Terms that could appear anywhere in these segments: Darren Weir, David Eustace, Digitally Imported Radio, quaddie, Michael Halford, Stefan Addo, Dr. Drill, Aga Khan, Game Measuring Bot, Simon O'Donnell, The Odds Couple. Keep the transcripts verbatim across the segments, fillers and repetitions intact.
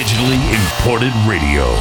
Digitally Imported Radio.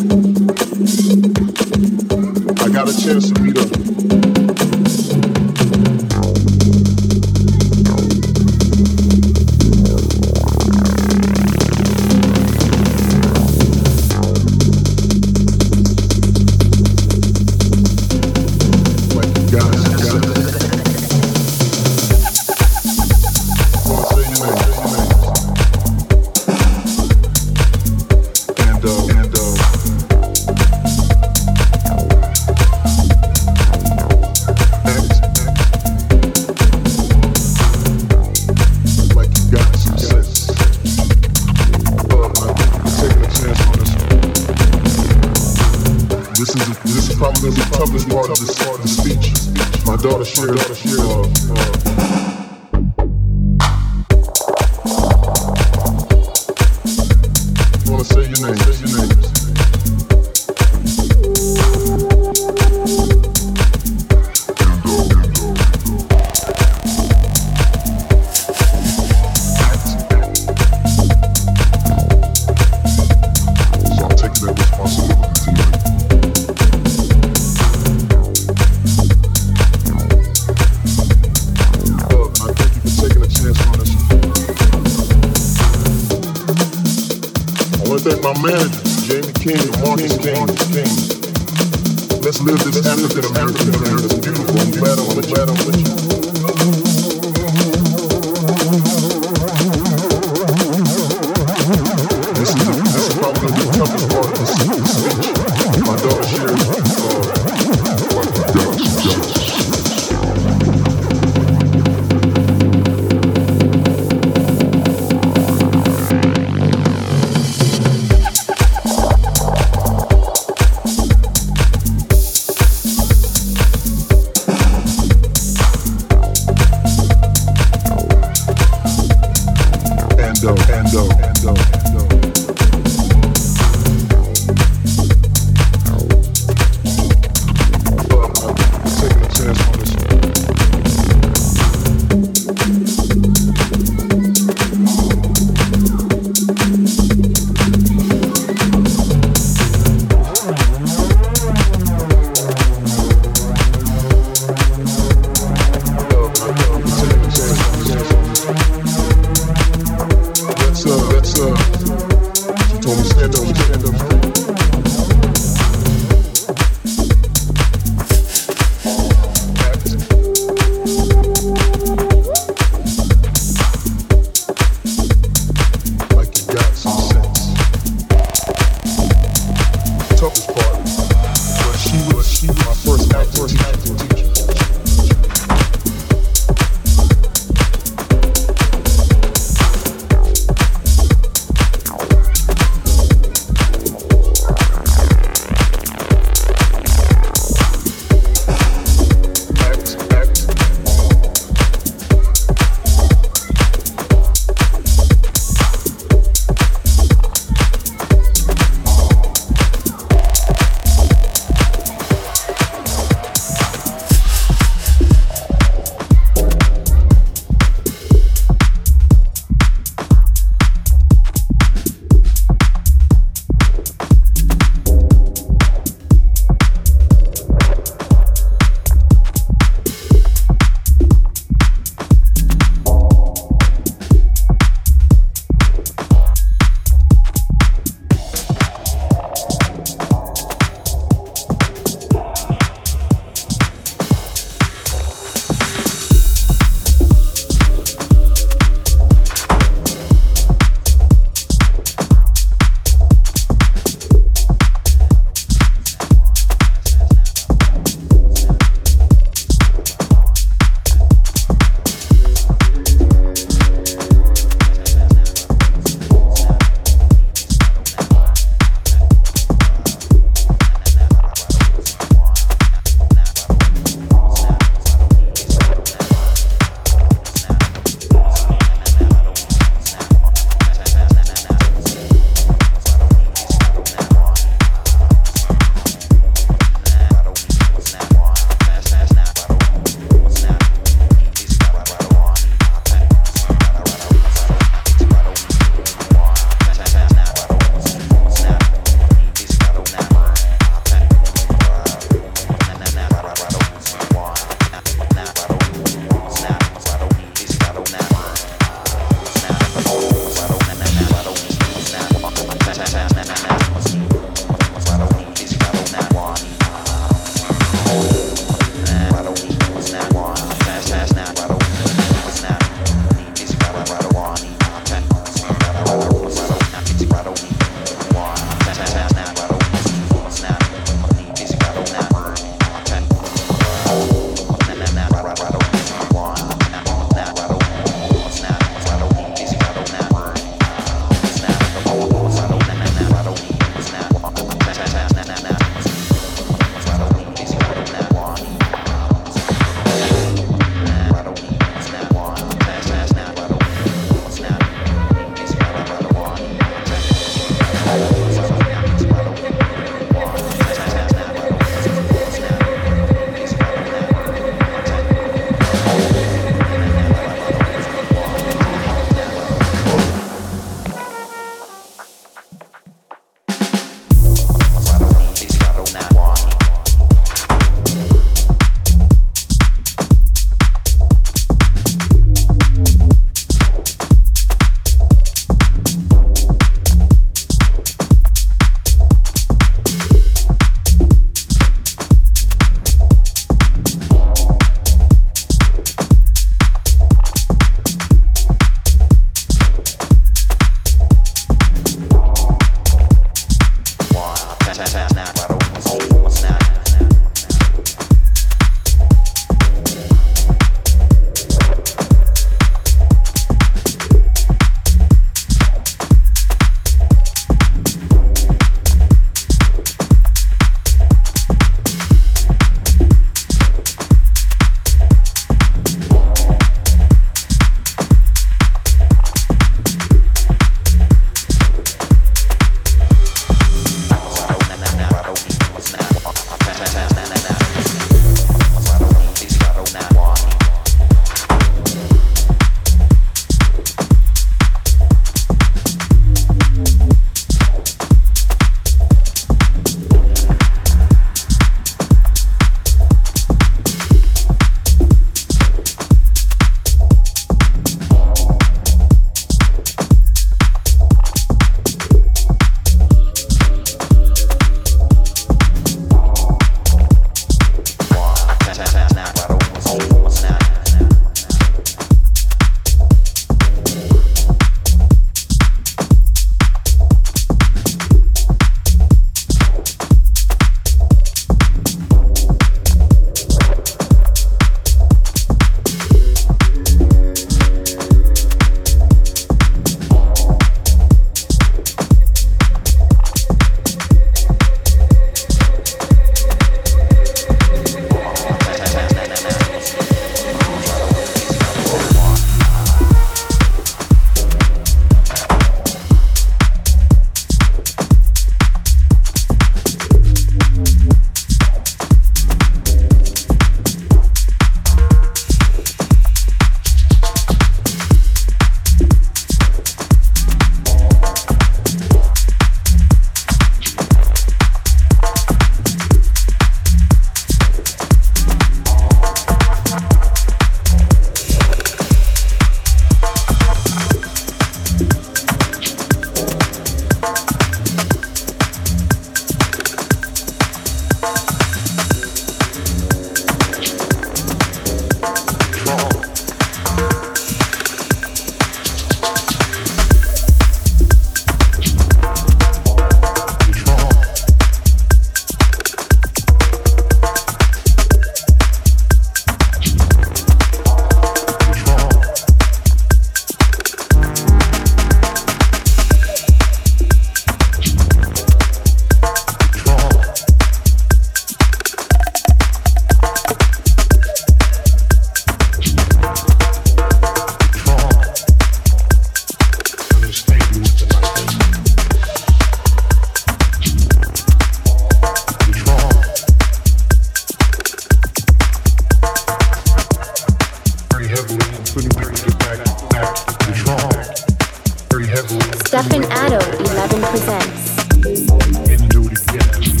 Stefan Addo eleven presents. And do it again.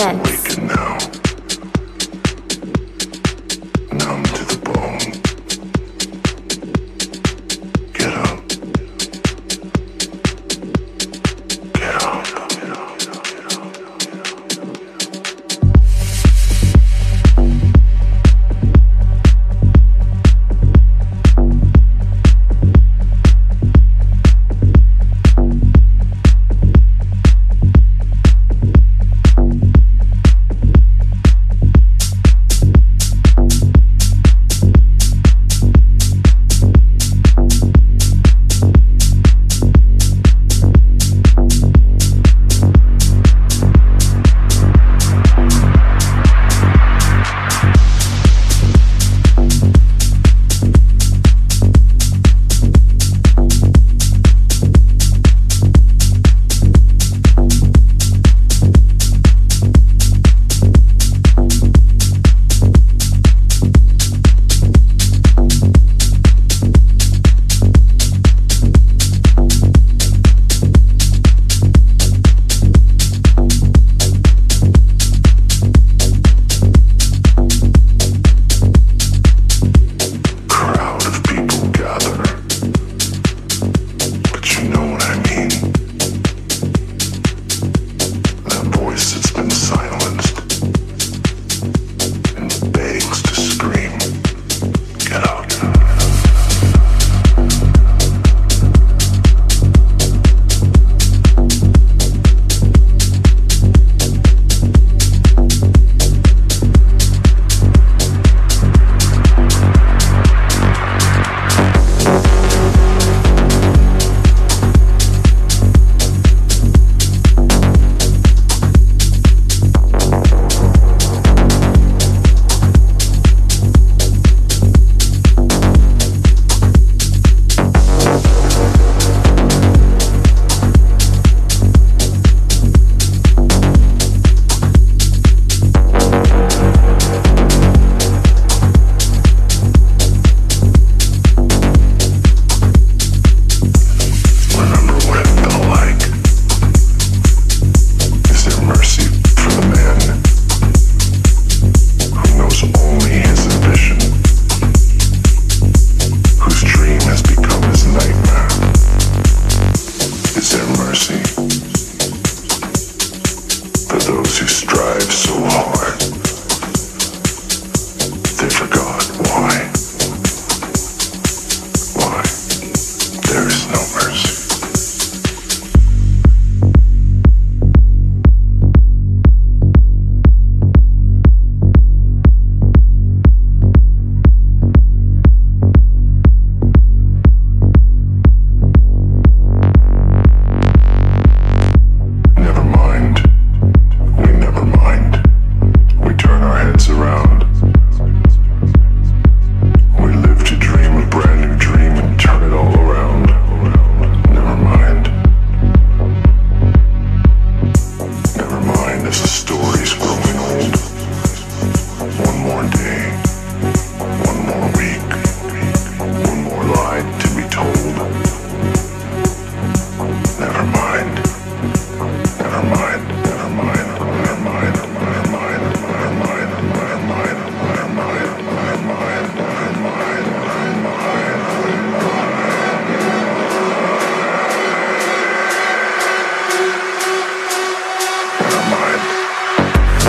sense.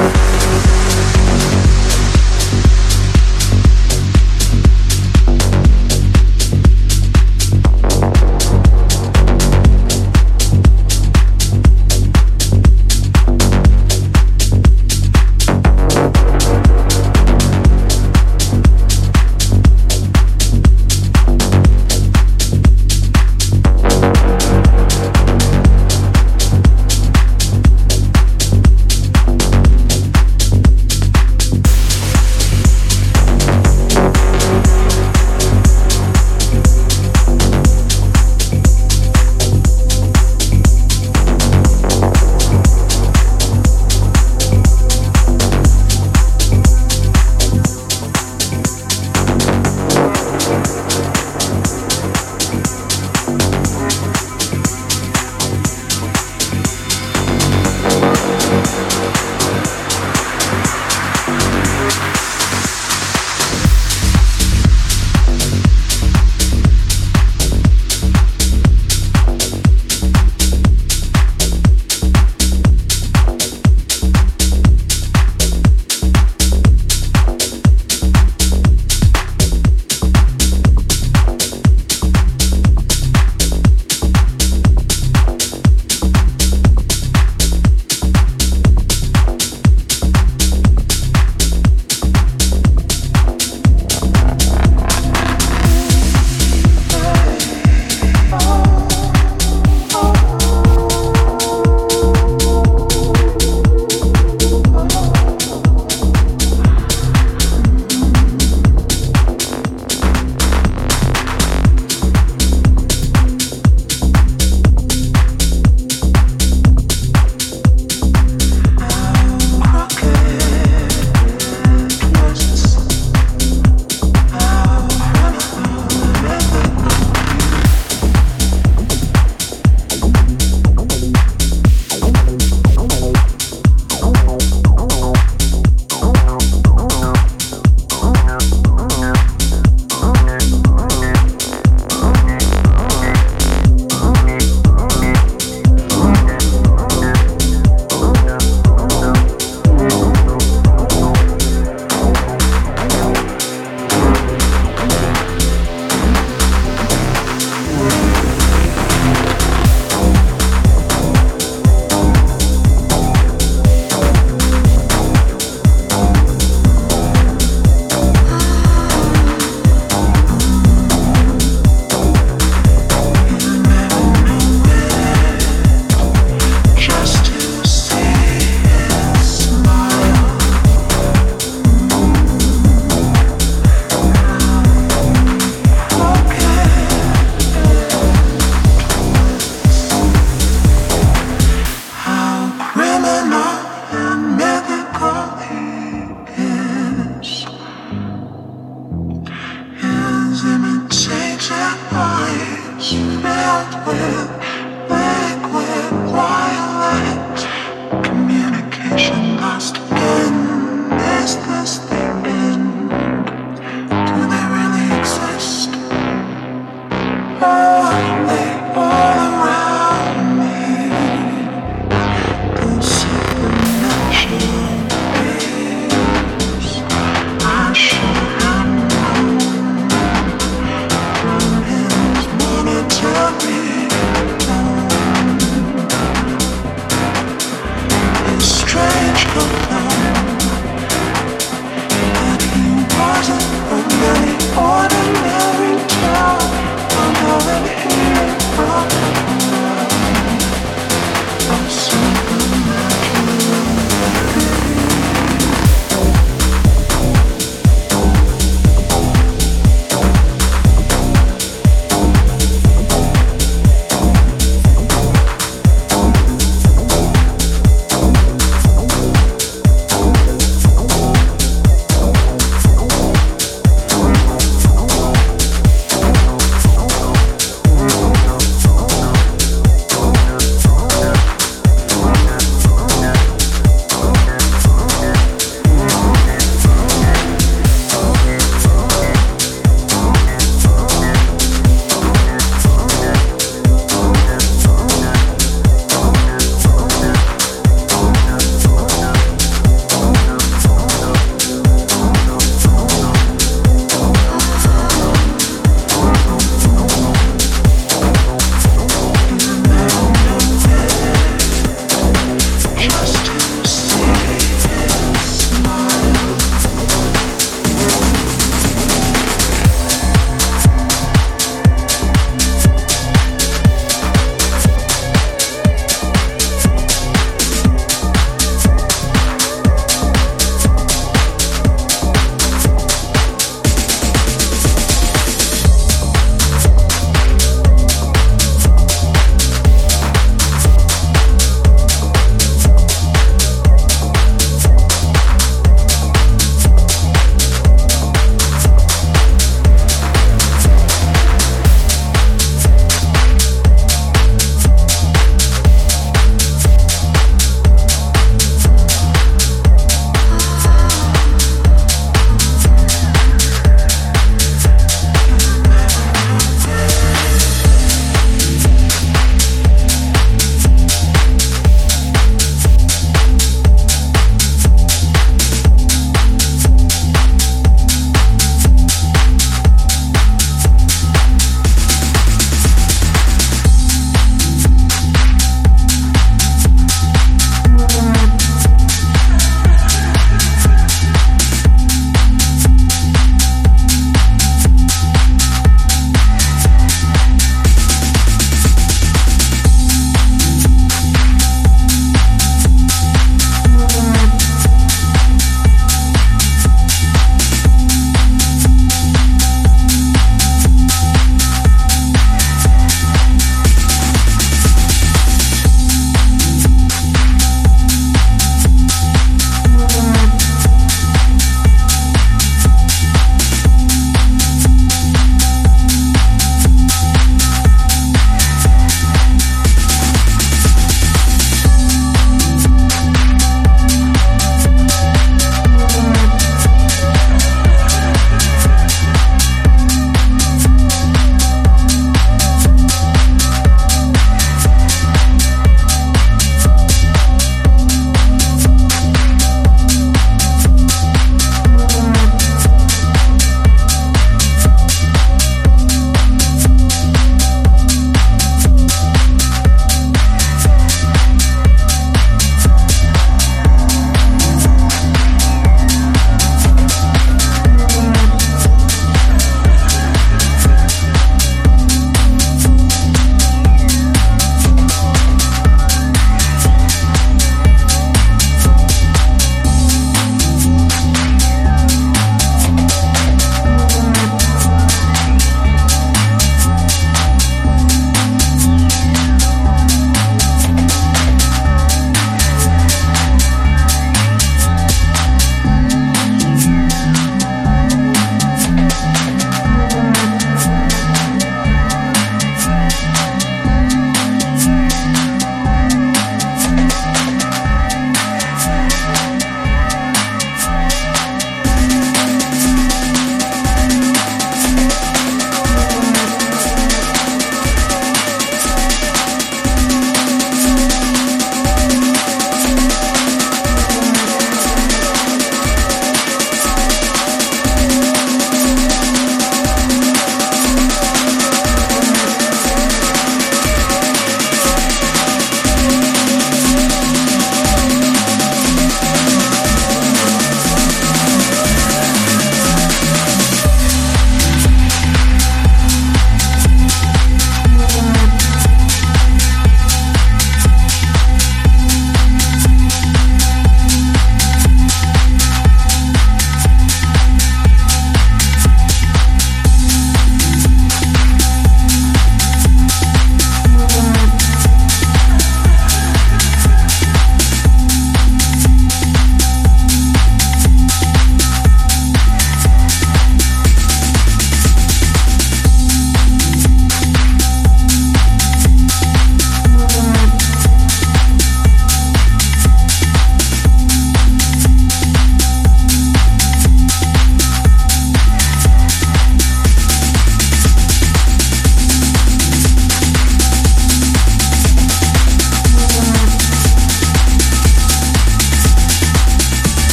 We'll be right back.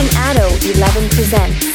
Stefan Addo eleven presents.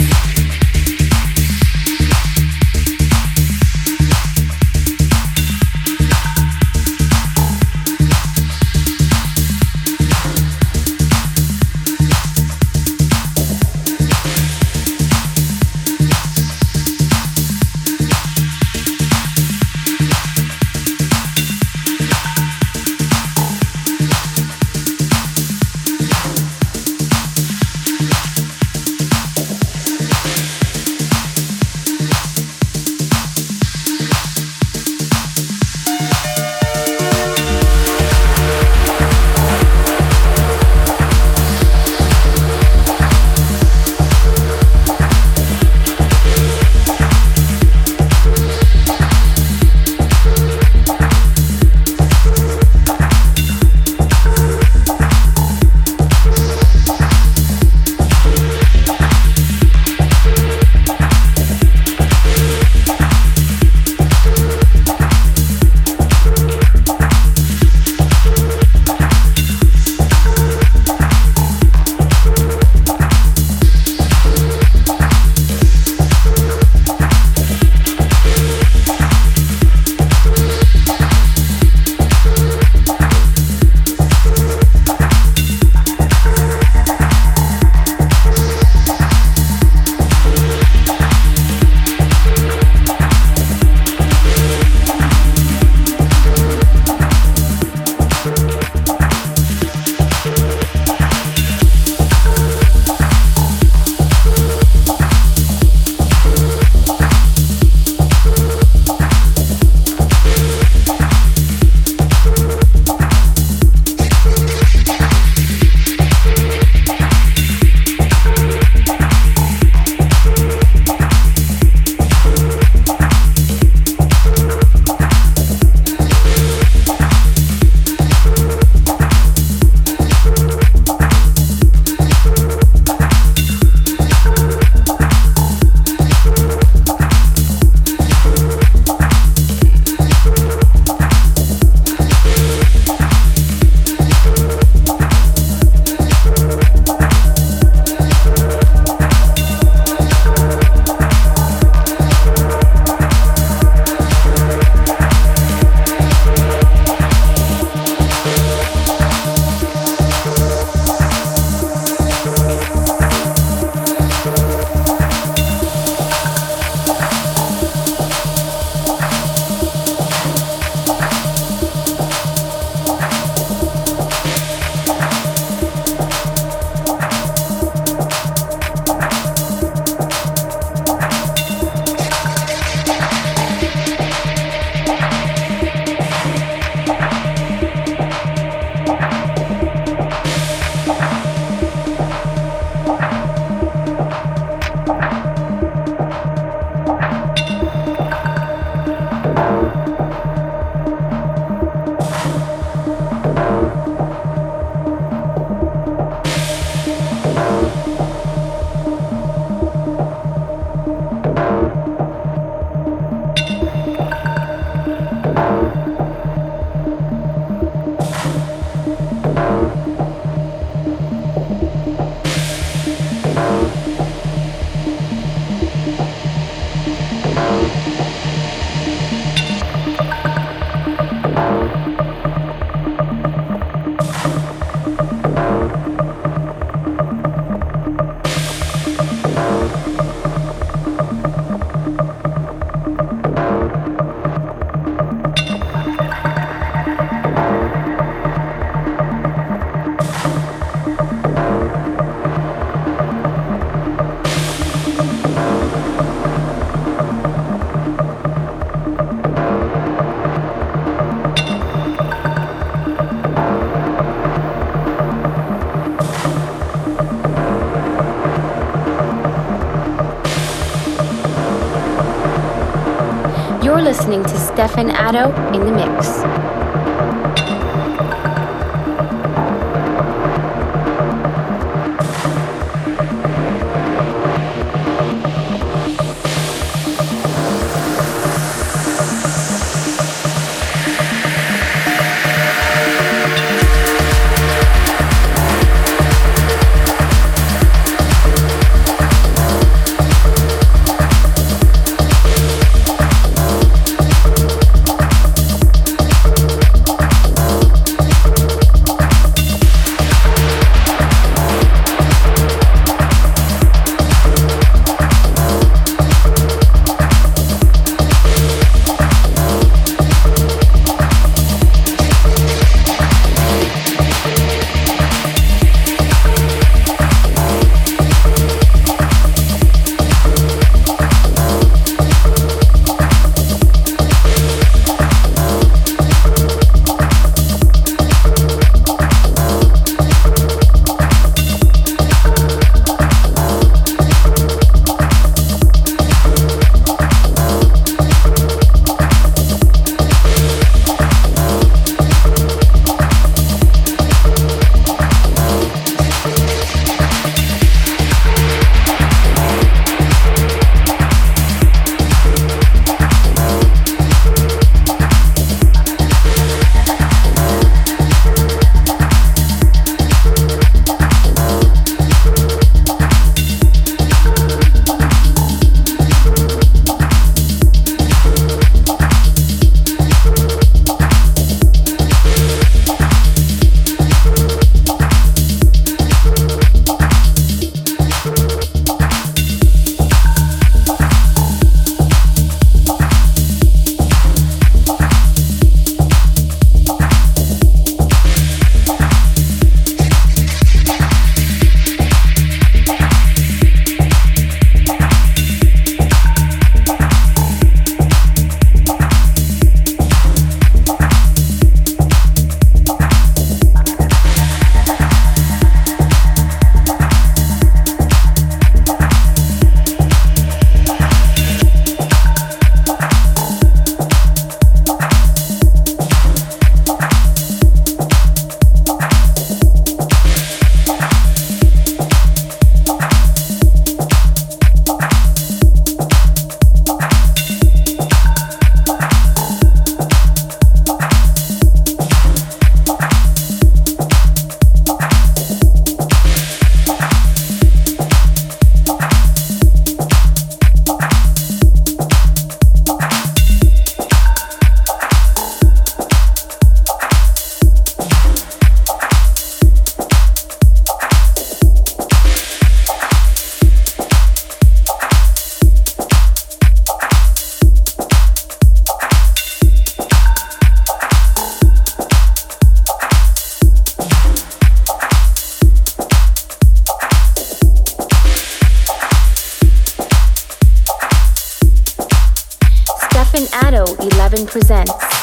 Listening to Stefan Addo in the mix. Stefan Addo eleven presents